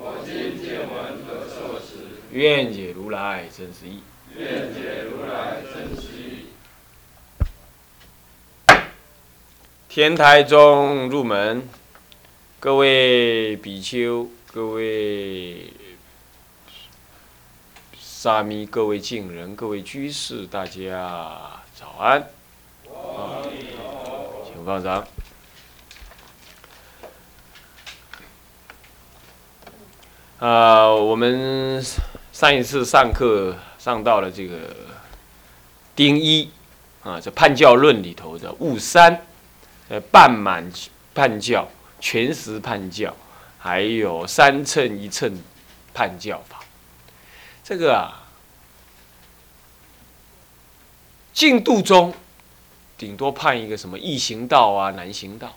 我今见闻得受持。愿解如来真实义，愿解如来真实义。天台宗入门。各位比丘，各位沙弥，各位敬人，各位居士，大家早安。请放掌。我们上一次上课上到了这个丁一啊，这判教论里头的戊三，半满判教。全实判教，还有三乘一乘判教法，这个啊，净度中顶多判一个什么易行道啊、难行道。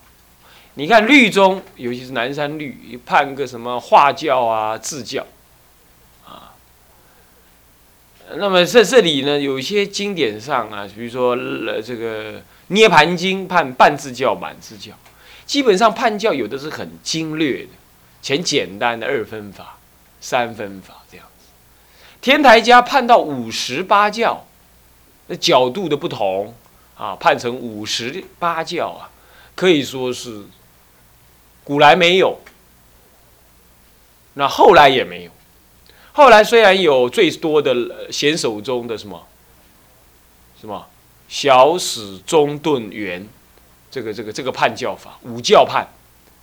你看律中，尤其是南山律，判个什么化教啊、自教啊。那么在这里呢，有一些经典上啊，比如说这个《涅盘经》判半自教、满自教。基本上判教有的是很精略的，前简单的二分法、三分法这样子。天台家判到58教，那角度的不同啊，判成58教啊，可以说是古来没有，那后来也没有。后来虽然有最多的显首宗的什么小始中顿圆。这个判教法，五教判，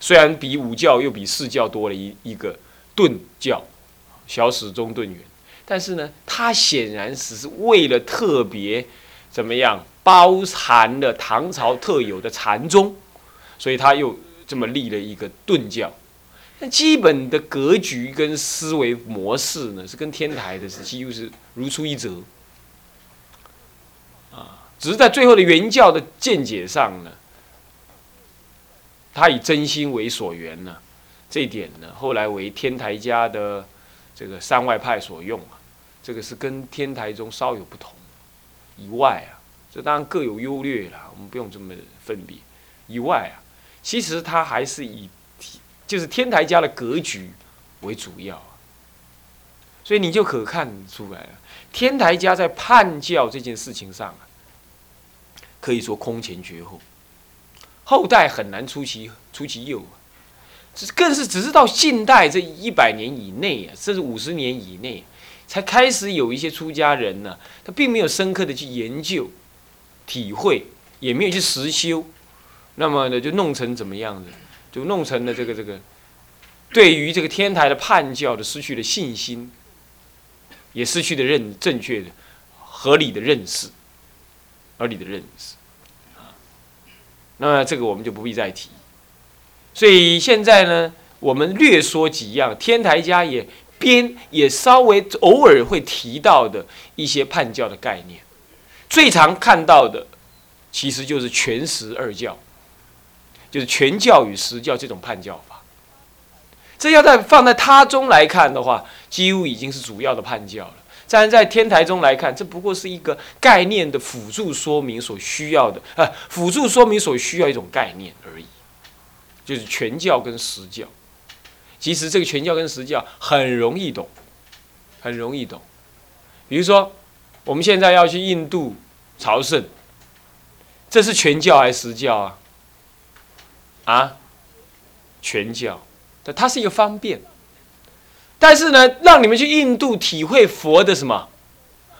虽然比五教又比四教多了一个顿教，小始中顿圆，但是呢，它显然只是为了特别怎么样包含了唐朝特有的禅宗，所以它又这么立了一个顿教。但基本的格局跟思维模式呢，是跟天台的是几乎是如出一辙，啊，只是在最后的原教的见解上呢。他以真心为所缘呢，这一点呢，后来为天台家的这个山外派所用啊，这个是跟天台宗稍有不同。以外啊，这当然各有优劣啦，我们不用这么分别。以外啊，其实他还是以就是天台家的格局为主要啊，所以你就可看出来了，天台家在判教这件事情上啊，可以说空前绝后。后代很难出其右啊，更是只是到近代这100年以内啊，甚至50年以内，才开始有一些出家人呢、啊，他并没有深刻的去研究、体会，也没有去实修，那么呢，就弄成怎么样子？就弄成了这个，对于这个天台的判教的失去了信心，也失去了正确的、合理的认识。那么这个我们就不必再提，所以现在呢，我们略说几样天台家也稍微偶尔会提到的一些判教的概念。最常看到的其实就是全实二教，就是全教与实教这种判教法。这要放在他宗来看的话，几乎已经是主要的判教了。但在天台宗来看，这不过是一个概念的辅助说明所需要的，辅助说明所需要一种概念而已，就是全教跟实教。其实这个全教跟实教很容易懂。比如说，我们现在要去印度朝圣，这是全教还是实教啊？啊，全教，它是一个方便。但是呢，让你们去印度体会佛的什么？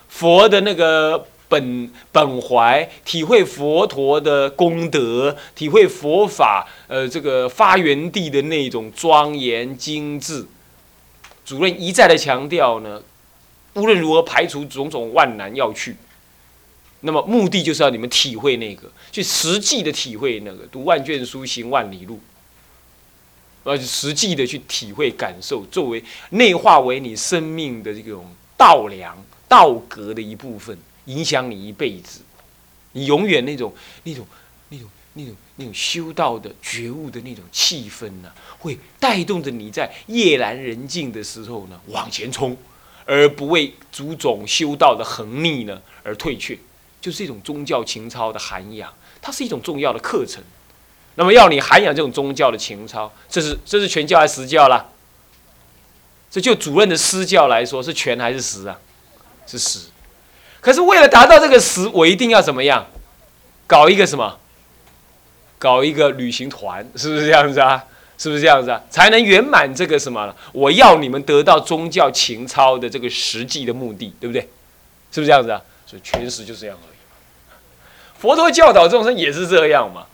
佛的那个本怀，体会佛陀的功德，体会佛法，这个发源地的那种庄严精致。主任一再的强调呢，无论如何排除种种万难要去，那么目的就是要你们体会那个，去实际的体会那个，读万卷书，行万里路。要实际的去体会、感受，作为内化为你生命的这种道良、道格的一部分，影响你一辈子。你永远那种修道的觉悟的那种气氛呢、啊，会带动着你在夜阑人静的时候呢往前冲，而不为种种修道的横逆呢而退却。就是一种宗教情操的涵养，它是一种重要的课程。那么要你涵养这种宗教的情操，这是全教还是实教啦？这就主任的私教来说，是全还是实啊？是实。可是为了达到这个实，我一定要怎么样？搞一个什么？搞一个旅行团，是不是这样子啊？是不是这样子啊？才能圆满这个什么？我要你们得到宗教情操的这个实际的目的，对不对？是不是这样子啊？所以全实就是这样而已嘛。佛陀教导众生也是这样嘛。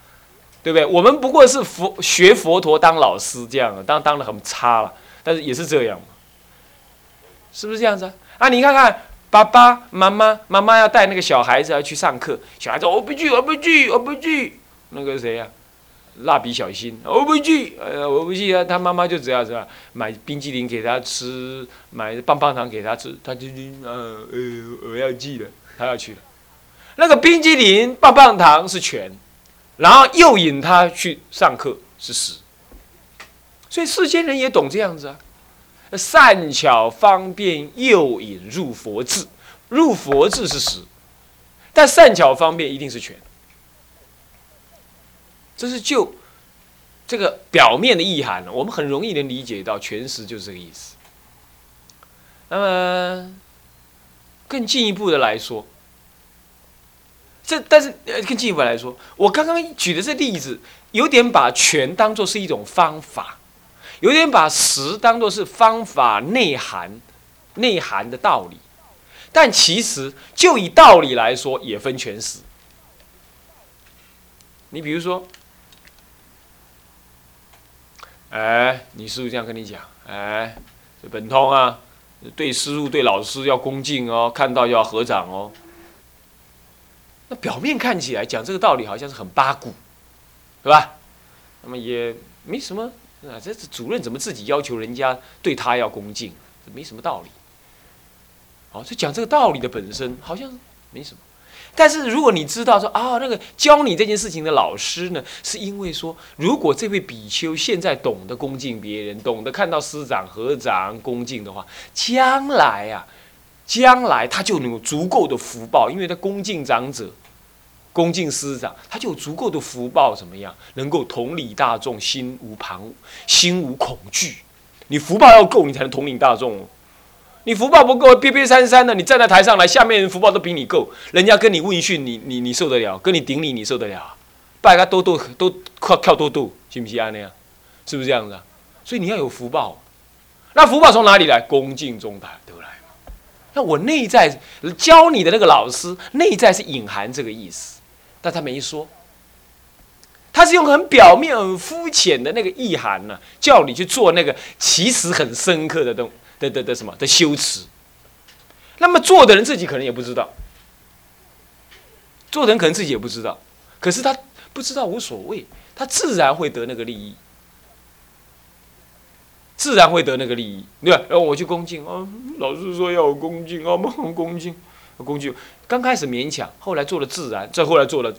对不对？我们不过是学佛陀当老师这样的，当得很差了，但是也是这样嘛，是不是这样子啊？啊，你看看爸爸妈妈要带那个小孩子要去上课，小孩子我不去，那个谁呀、啊，蜡笔小新我不去啊，他妈妈就只要是吧，买冰淇淋给他吃，买棒棒糖给他吃，他就我要去了，他要去了，那个冰淇淋棒棒糖是全。然后诱引他去上课是实，所以世间人也懂这样子啊。善巧方便诱引入佛智，入佛智是实，但善巧方便一定是全。这是就这个表面的意涵，我们很容易能理解到全实就是这个意思。那么更进一步的来说。更进一步来说，我刚刚举的这例子，有点把全当作是一种方法，有点把实当作是方法内涵的道理，但其实就以道理来说，也分全实。你比如说，哎，你师父这样跟你讲，哎，本通啊，对师父对老师要恭敬哦，看到要合掌哦。那表面看起来讲这个道理好像是很八股，是吧？那么也没什么啊，这主任怎么自己要求人家对他要恭敬，这没什么道理。好，就讲这个道理的本身好像没什么。但是如果你知道说啊，那个教你这件事情的老师呢，是因为说，如果这位比丘现在懂得恭敬别人，懂得看到师长、合掌恭敬的话，将来啊。将来他就能有足够的福报，因为他恭敬长者，恭敬师长，他就有足够的福报，怎么样能够统领大众，心无恐惧。你福报要够，你才能统领大众。你福报不够，憋憋三三的，你站在台上来，下面人福报都比你够，人家跟你问讯，你受得了？跟你顶礼，你受得了？拜个都跳多多，信不信啊？那样是不是这样子啊？所以你要有福报，那福报从哪里来？恭敬中得来。那我内在教你的那个老师，内在是隐含这个意思，但他没说，他是用很表面、很肤浅的那个意涵呢、啊，叫你去做那个其实很深刻的什么的修持。那么做的人自己可能也不知道，做的人可能自己也不知道，可是他不知道无所谓，他自然会得那个利益。自然会得那个利益，对吧？然后我去恭敬，哦，老师说要我恭敬，哦，我恭敬。刚开始勉强，后来做了自然，再后来做了，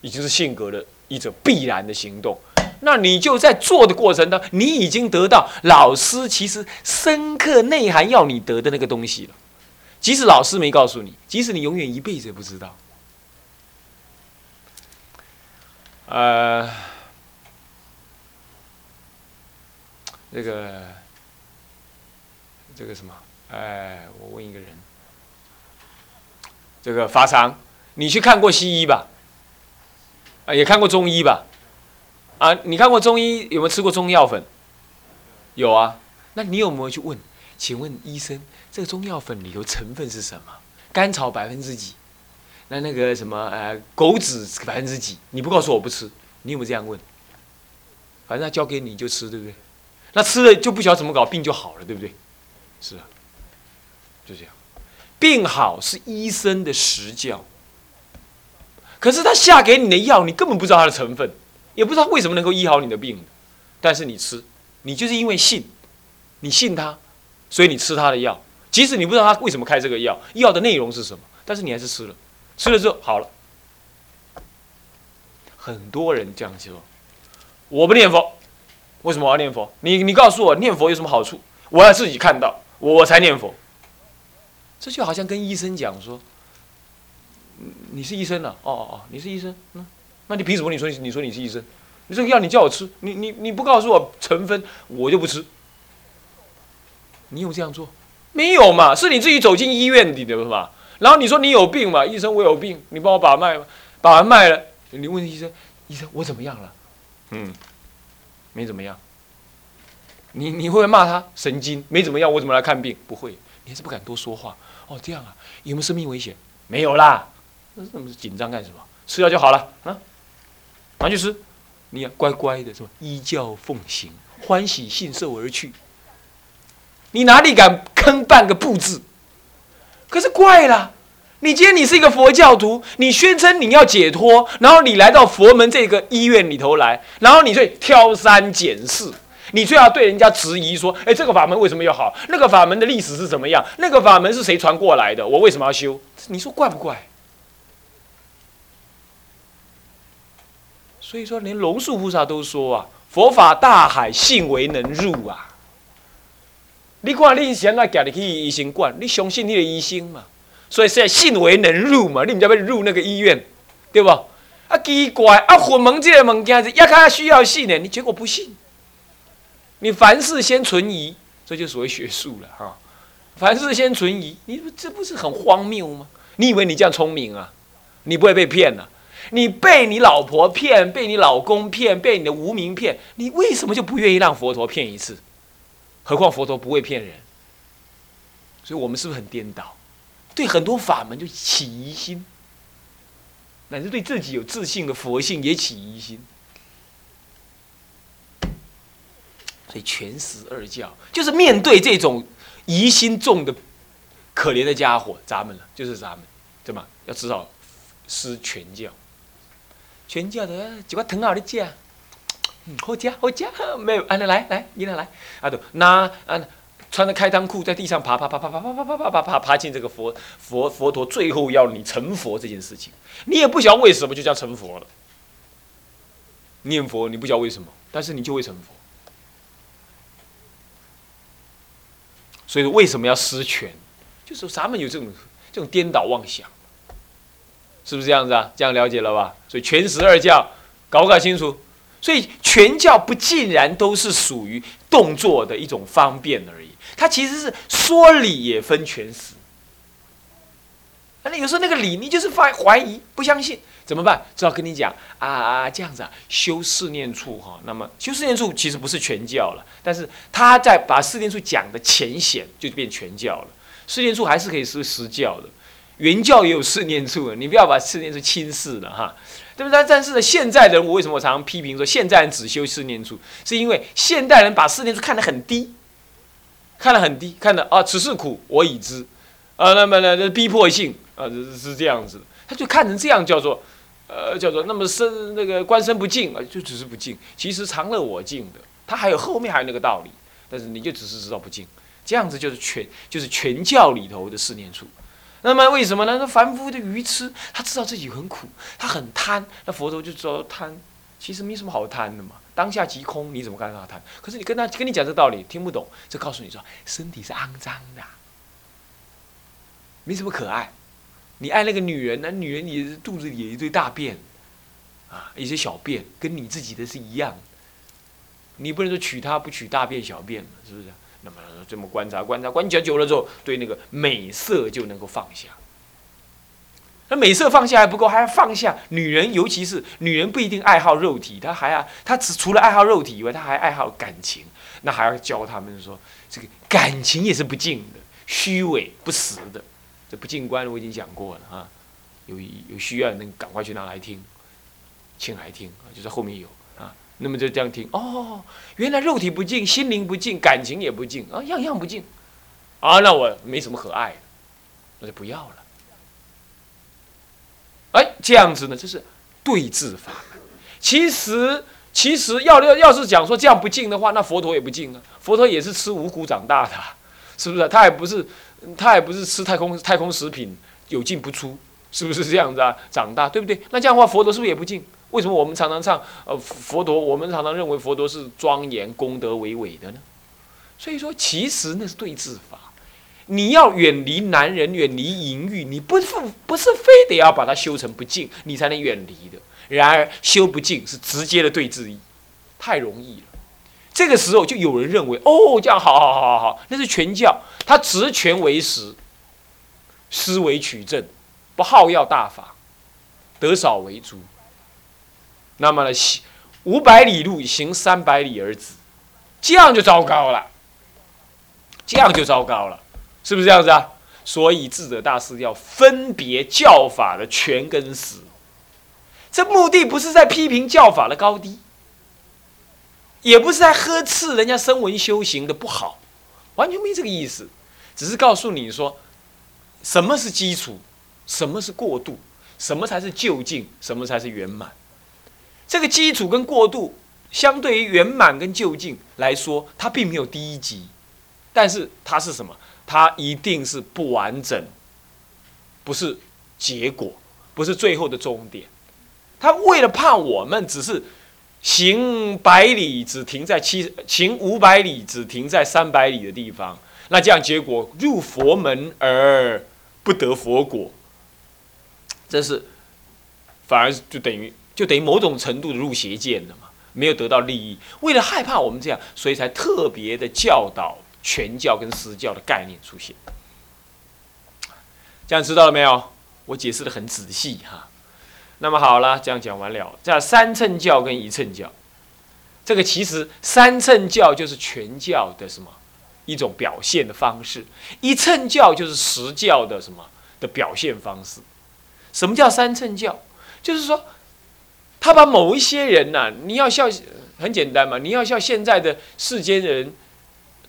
已经是性格的一种必然的行动。那你就在做的过程当中，你已经得到老师其实深刻内涵要你得的那个东西了。即使老师没告诉你，即使你永远一辈子也不知道。这个什么？哎，我问一个人，这个法常，你去看过西医吧？啊，也看过中医吧？啊，你看过中医有没有吃过中药粉？有啊，那你有没有去问？请问医生，这个中药粉里头成分是什么？甘草几%？那个什么枸杞几%？你不告诉我不吃，你有没有这样问？反正他交给你就吃，对不对？那吃了就不晓得怎么搞，病就好了，对不对？是啊，就这样。病好是医生的实教，可是他下给你的药，你根本不知道它的成分，也不知道为什么能够医好你的病，但是你吃，你就是因为信，你信他，所以你吃他的药。即使你不知道他为什么开这个药，药的内容是什么，但是你还是吃了。吃了之后好了。很多人这样说，我不念佛，为什么我要念佛？你告诉我念佛有什么好处？我要自己看到，我才念佛。这就好像跟医生讲说，你是医生了、啊，哦，你是医生，那你凭什么你说你是医生？你这个药你叫我吃，你不告诉我成分，我就不吃。你有这样做？没有嘛，是你自己走进医院里的嘛。然后你说你有病嘛，医生我有病，你帮我把脉嘛，把完脉了，你问医生，医生我怎么样了？没怎么样。你会不会骂他神经？没怎么样，我怎么来看病？不会，你还是不敢多说话。哦，这样啊，有没有生命危险？没有啦，那这么紧张干什么？吃药就好了啊，拿去吃。你要乖乖的，什么依教奉行，欢喜信受而去。你哪里敢坑半个不字？可是怪啦，你今天你是一个佛教徒，你宣称你要解脱，然后你来到佛门这个医院里头来，然后你却挑三拣四，你却要对人家质疑说：哎，这个法门为什么要好？那个法门的历史是怎么样？那个法门是谁传过来的？我为什么要修？你说怪不怪？所以说，连龙树菩萨都说啊：“佛法大海，信为能入啊！”你看你现在行入去医生馆，你相信那个医生嘛？所以现在信为能入嘛，你不才要入那个医院，对不？啊，奇怪啊，佛门这个物件是一开始需要信的，你结果不信，你凡事先存疑，这就所谓学术了哈。凡事先存疑，你这不是很荒谬吗？你以为你这样聪明啊？你不会被骗啊？你被你老婆骗，被你老公骗，被你的无名骗，你为什么就不愿意让佛陀骗一次？何况佛陀不会骗人，所以我们是不是很颠倒？对很多法门就起疑心，乃至对自己有自信的佛性也起疑心。所以全十二教就是面对这种疑心重的可怜的家伙，咱们对吗？要知道施全教。全教的一块糖仔在吃，好吃，没有，安尼来，你来，啊对，那啊穿着开裆裤在地上爬进这个佛陀最后要你成佛这件事情，你也不晓得为什么就叫成佛了。念佛你不晓得为什么，但是你就会成佛。所以为什么要施全？就是咱们有这种颠倒妄想。是不是这样子啊？这样了解了吧？所以全十二教搞清楚，所以全教不尽然都是属于动作的一种方便而已，它其实是说理也分全十。那有时候那个理你就是怀疑、不相信，怎么办？只好跟你讲啊，这样子啊，修四念处哈。那么修四念处其实不是全教了，但是他在把四念处讲的浅显，就变全教了。四念处还是可以是实教的。原教也有四念处的，你不要把四念处轻视了哈，对不对？但是呢，现在人我为什么我常常批评说现代人只修四念处，是因为现代人把四念处看得很低，看得啊，此是苦我已知，啊，那么呢逼迫性啊是这样子的，他就看成这样叫做那么身那个观身不净啊，就只是不净，其实常乐我净的，他还有后面还有那个道理，但是你就只是知道不净，这样子就是全教里头的四念处。那么为什么呢？那凡夫的愚痴，他知道自己很苦，他很贪。那佛陀就说贪，其实没什么好贪的嘛，当下即空，你怎么跟他贪？可是你跟你讲这道理，听不懂，就告诉你说，身体是肮脏的，没什么可爱。你爱那个女人，那女人也肚子里有一堆大便，啊，一些小便，跟你自己的是一样的。你不能说娶她不娶大便小便嘛，是不是？那么这么观察久了之后，对那个美色就能够放下。那美色放下还不够，还要放下女人，尤其是女人不一定爱好肉体，她除了爱好肉体以外，她还爱好感情。那还要教他们说，这个感情也是不净的，虚伪不实的。这不净观我已经讲过了啊，有需要能赶快去拿来听，请来听就在后面有。那么就这样听哦，原来肉体不净，心灵不净，感情也不净啊，样不净，啊，那我没什么可爱的，那就不要了。哎，这样子呢，这是对治法。其实其实要是讲说这样不净的话，那佛陀也不净啊，佛陀也是吃五谷长大的、啊，是不是、啊？他也不是吃太空食品有进不出，是不是这样子啊？长大对不对？那这样的话，佛陀是不是也不净？为什么我们常常唱佛陀？我们常常认为佛陀是庄严功德为伟的呢？所以说，其实那是对治法。你要远离男人，远离淫欲，你不是非得要把它修成不净，你才能远离的。然而修不净是直接的对治意，太容易了。这个时候就有人认为，哦，这样好，那是权教，他执权为实，思维取证，不好要大法，得少为足。那么呢，500里路行300里而止，这样就糟糕了，这样就糟糕了。是不是这样子啊？所以智者大师要分别教法的权跟实，这目的不是在批评教法的高低，也不是在呵斥人家声闻修行的不好，完全没这个意思，只是告诉你说，什么是基础，什么是过渡，什么才是究竟，什么才是圆满。这个基础跟过渡，相对于圆满跟究竟来说，它并没有低级，但是它是什么？它一定是不完整，不是结果，不是最后的终点。他为了怕我们只是行100里只停在行500里只停在300里的地方，那这样结果入佛门而不得佛果，这是反而就等于某种程度的入邪见了嘛，没有得到利益。为了害怕我们这样，所以才特别的教导全教跟私教的概念出现，这样知道了没有？我解释的很仔细哈。那么好了，这样讲完了。这三乘教跟一乘教，这个其实三乘教就是全教的什么一种表现的方式，一乘教就是实教的什么的表现方式。什么叫三乘教？就是说，他把某一些人呐、啊，你要像很简单嘛，你要像现在的世间人。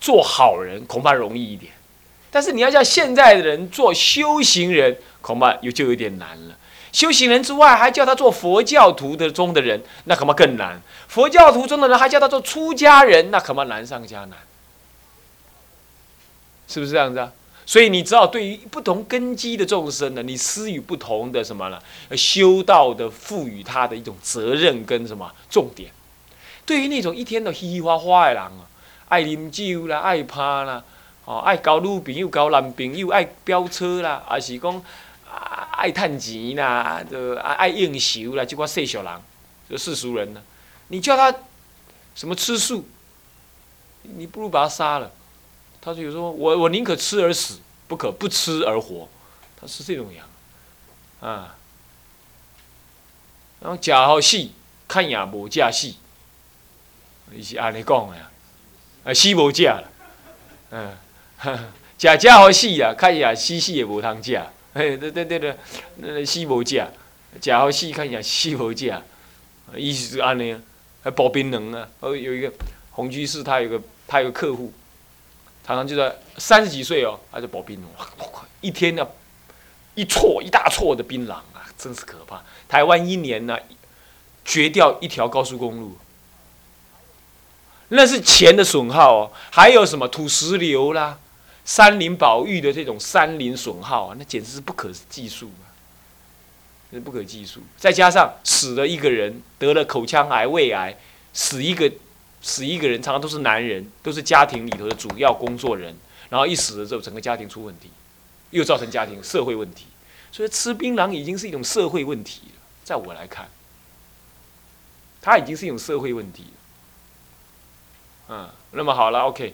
做好人恐怕容易一点，但是你要叫现在的人做修行人，恐怕就有点难了。修行人之外，还叫他做佛教徒的中的人，那恐怕更难。佛教徒中的人还叫他做出家人，那恐怕难上加难。是不是这样子啊？所以你知道，对于不同根基的众生呢，你施予不同的什么呢？修道的赋予他的一种责任跟什么重点。对于那种一天都嘻嘻哈哈的人啊。爱啉酒啦，爱趴啦，哦，爱交女朋友、交男朋友，爱飙车啦，还是讲爱趁钱啦，就爱应酬啦，即款世俗人，就世俗人呢、啊，你叫他什么吃素，你不如把他杀了。他就说我宁可吃而死，不可不吃而活，他是这种样，啊，然后食好死，看也无食死，伊是安尼讲的呀。死无食啦，嗯，食好死啦，看也死也无通食，嘿，对，死无食，食好死看也死无食，意思是安尼啊。还保槟榔啊，有一个洪居士，他有个客户，常常就在30几岁哦，他就保槟榔，一天呢、啊，一大撮的槟榔啊，真是可怕。台湾1年呢、啊，绝掉1条高速公路。那是钱的损耗哦，还有什么土石流啦、山林保育的这种山林损耗啊，那简直是不可计数啊，那不可计数。再加上死了一个人，得了口腔癌、胃癌，死一个人，常常都是男人，都是家庭里头的主要工作人，然后一死了之后，整个家庭出问题，又造成家庭社会问题。所以吃槟榔已经是一种社会问题了，在我来看，它已经是一种社会问题了。嗯，那么好了 ，OK，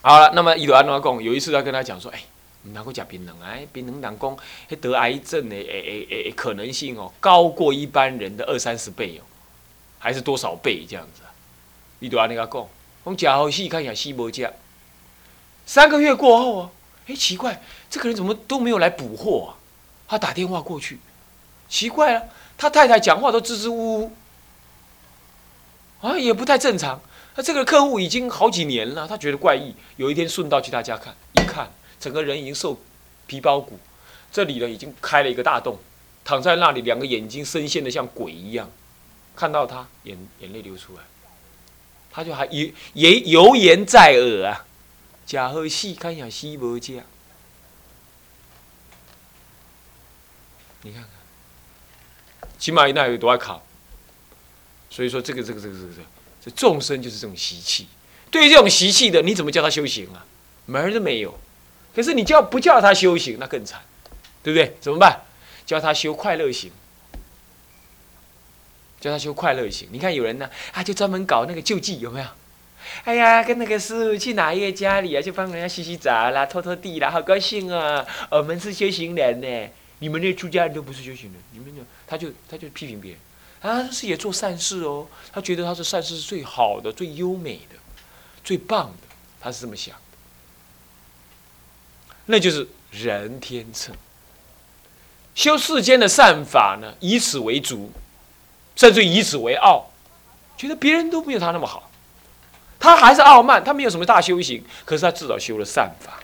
好了，那么伊就安怎讲？有一次他跟他讲说，唔能够食槟榔啊，槟榔人讲，迄得癌症的可能性哦，高过一般人的20-30倍哦，还是多少倍这样子、啊？伊就安尼个讲，讲食好死，看下死无食。3个月过后啊，奇怪，这个人怎么都没有来补货啊？他打电话过去，奇怪了、啊，他太太讲话都支支吾吾，啊，也不太正常。那这个客户已经好几年了，他觉得怪异。有一天顺道去他家看，一看整个人已经瘦皮包骨，这里呢已经开了一个大洞，躺在那里，2个眼睛深陷的像鬼一样，看到他眼泪流出来，他就还犹言在耳啊，吃好死，看下死无吃。你看看，起码那有多爱考。所以说这众生就是这种习气。对于这种习气的，你怎么叫他修行啊？门儿都没有。可是你不叫他修行，那更惨，对不对？怎么办？叫他修快乐行。叫他修快乐行，你看有人呢，就专门搞那个救济，有没有？哎呀，跟那个师傅去哪一个家里啊，去帮人家洗洗澡啦、拖拖地啦，好高兴啊！我们是修行人呢，你们那出家人都不是修行人，你们那他就批评别人，他是也做善事哦，他觉得他是善事是最好的、最优美的、最棒的，他是这么想的。那就是人天秤，修世间的善法呢，以此为主。甚至以此为傲，觉得别人都没有他那么好，他还是傲慢，他没有什么大修行，可是他至少修了善法。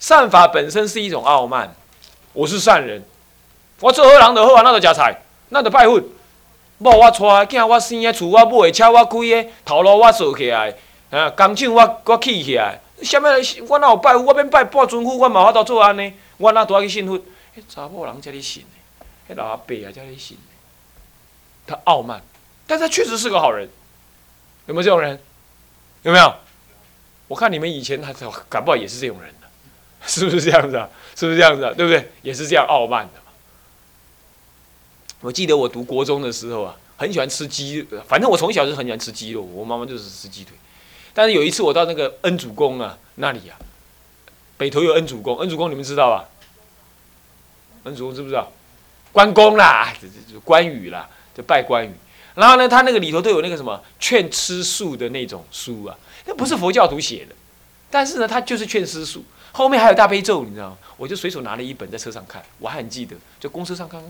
善法本身是一种傲慢，我是善人，我做好人就好啊，咱就吃菜，咱就拜佛，某我娶的囝，我生的厝，我买的车，我开的头路，我做起来，工厂我起起来，什么我哪有拜佛？我免拜半尊佛，我嘛有法度做安尼，我哪多去信佛？迄查某人才咧信的，迄老阿伯啊才咧信的。他傲慢，但他确实是个好人，有没有这种人？有没有？我看你们以前搞不好也是这种人的，是不是这样子啊？是不是这样子啊？对不对？也是这样傲慢的嘛。我记得我读国中的时候啊，很喜欢吃鸡，反正我从小就很喜欢吃鸡肉，我妈妈就是吃鸡腿。但是有一次我到那个恩主公啊那里啊，北投有恩主公，恩主公你们知道吧？恩主公知不知道？关公啦，关羽啦。就拜关羽，然后呢，他那个里头都有那个什么劝吃素的那种书啊，那不是佛教徒写的，但是呢，他就是劝吃素。后面还有大悲咒，你知道吗？我就随手拿了一本在车上看，我还很记得，在公车上看。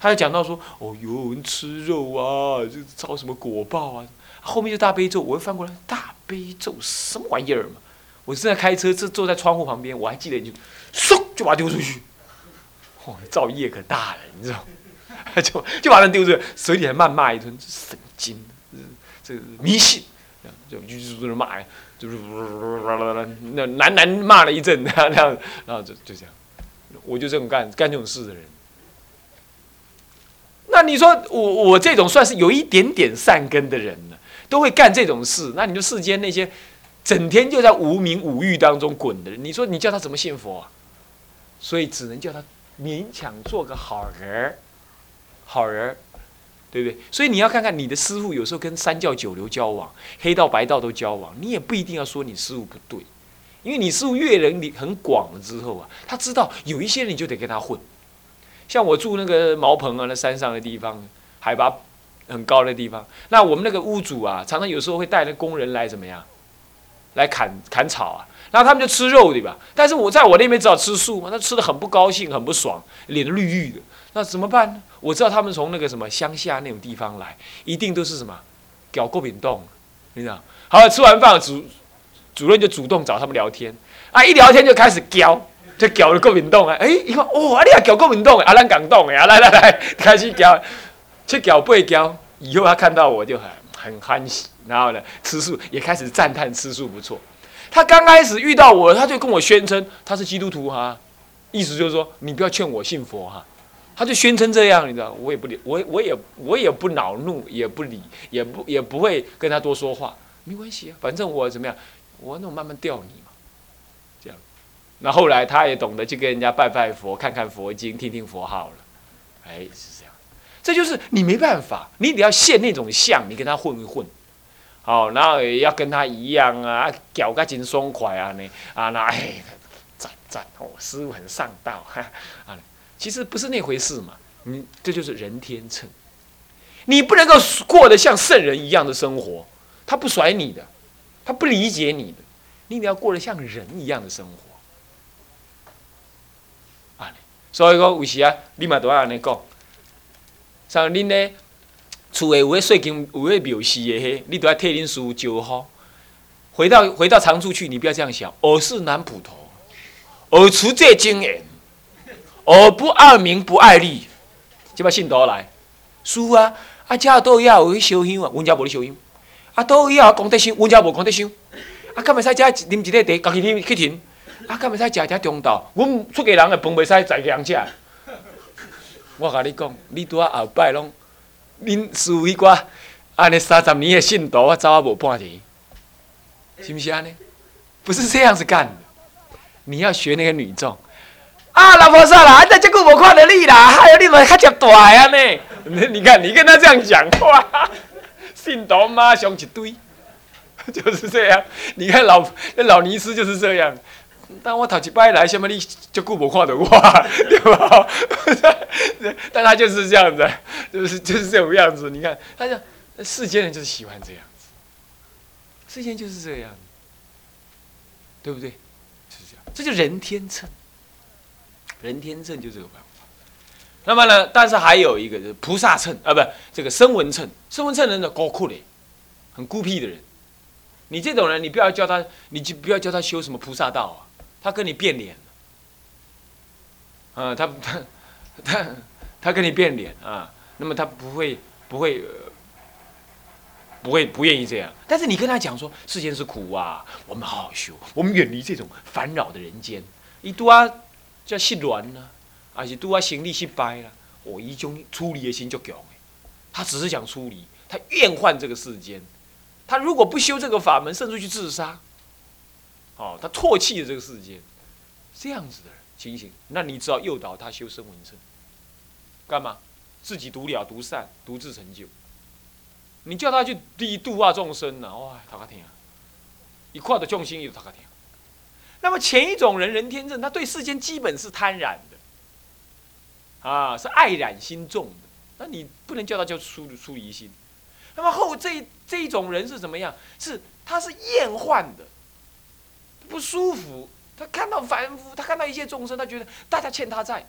他就讲到说，哦，有人吃肉啊，就遭什么果报啊。后面就大悲咒，我又翻过来，大悲咒什么玩意儿嘛？我正在开车，坐在窗户旁边，我还记得，就把它丢出去，哇，造业可大了，你知道吗？就把人丢出去，嘴里还谩骂一顿，神经，这迷信，就骂，就是那喃骂了一阵，然后就这样，我就这种干这种事的人。那你说我这种算是有一点点善根的人了，都会干这种事，那你就世间那些整天就在无名无欲当中滚的人，你说你叫他怎么信佛啊？所以只能叫他勉强做个好人。好人，对不对？所以你要看看你的师父，有时候跟三教九流交往，黑道白道都交往，你也不一定要说你师父不对，因为你师父阅人很广了之后啊，他知道有一些人你就得跟他混。像我住那个茅棚啊，那山上的地方，海拔很高的地方，那我们那个屋主啊，常常有时候会带那工人来怎么样，来砍草啊，然后他们就吃肉对吧？但是我在我那边只好吃素嘛，那吃的很不高兴，很不爽，脸绿绿的。那怎么办呢？我知道他们从那个什么乡下那种地方来，一定都是什么搞过饼冻，你知道？好，吃完饭主任就主动找他们聊天啊，一聊天就开始搞，就搞了过饼冻啊！哎，你看哦，你也搞过饼冻啊，咱感动啊，来，开始搞，去搞背搞，以后他看到我就很欢喜，然后呢，吃素也开始赞叹吃素不错。他刚开始遇到我，他就跟我宣称他是基督徒哈，意思就是说你不要劝我信佛哈。他就宣称这样，你知道，我也不理，我也不恼怒，也不理，也不会跟他多说话，没关系啊，反正我怎么样，我那我慢慢吊你嘛，这样。那后来他也懂得去跟人家拜拜佛，看看佛经，听听佛号了，哎，是这样。这就是你没办法，你得要现那种相，你跟他混一混，好，然后也要跟他一样啊，搞个真爽快啊呢，啊那哎，赞哦，师父很上道哈啊。其实不是那回事嘛，你这就是人天秤，你不能够过得像圣人一样的生活，他不甩你的，他不理解你的，你得要过得像人一样的生活。啊，所以讲有时啊，你嘛都要安尼讲，像恁咧厝诶有诶税金有诶庙事诶嘿，你都要替恁师父招呼。回到常住去，你不要这样想，尔是南普陀，尔除这经言。我不爱名不爱利，就把信徒来，书啊，啊遮倒也有去烧香啊，阮遮无咧烧香。啊倒也有功德箱，阮遮无功德箱。啊，敢袂使遮啉一个茶，家己啉去停。啊，敢袂使食遮中昼，阮出家人的饭袂使在家人食。我甲你讲，你拄仔后摆拢，恁属迄寡安尼30年的信徒，我走啊无半天，是不是安尼？不是这样子干的，你要学那个女众。啊，老菩萨啦，俺在这久无看到你啦，还有你们较接大安尼。你看，你跟他这样讲话，信徒马上一堆，就是这样。你看老尼师就是这样。但我头一摆来，什么你就顾不看到我，对吧？但他就是这样子，就是这种样子。你看，他讲世间人就是喜欢这样子，世间就是这样，对不对？就是这样，这就人天秤，人天秤就这个办法。那么呢，但是还有一个就是菩萨秤啊，不，这个声闻秤，声闻秤人的高酷嘞，很孤僻的人。你这种人，你不要教他，你就不要教他修什么菩萨道啊。他跟你变脸，啊，他跟你变脸啊，那么他不愿意这样。但是你跟他讲说，世间是苦啊，我们好好修，我们远离这种烦扰的人间。伊拄啊，叫失恋啦，还是拄啊行李失败啦，哦，伊种出离的心就强诶。他只是想出离，他怨患这个世间。他如果不修这个法门，甚至去自杀。哦，他唾弃了这个世界，这样子的情形，那你只要诱导他修声闻乘，干嘛？自己独了独善，独自成就。你叫他去度化众生呐、啊，哇，他个听，一看到众生也他个听。那么前一种人人天秤，他对世间基本是贪婪的，啊，是爱染心重的。那你不能叫他叫出离心。那么后这一种人是怎么样？是他是厌患的。不舒服，他看到凡夫，他看到一切众生，他觉得大家欠他债，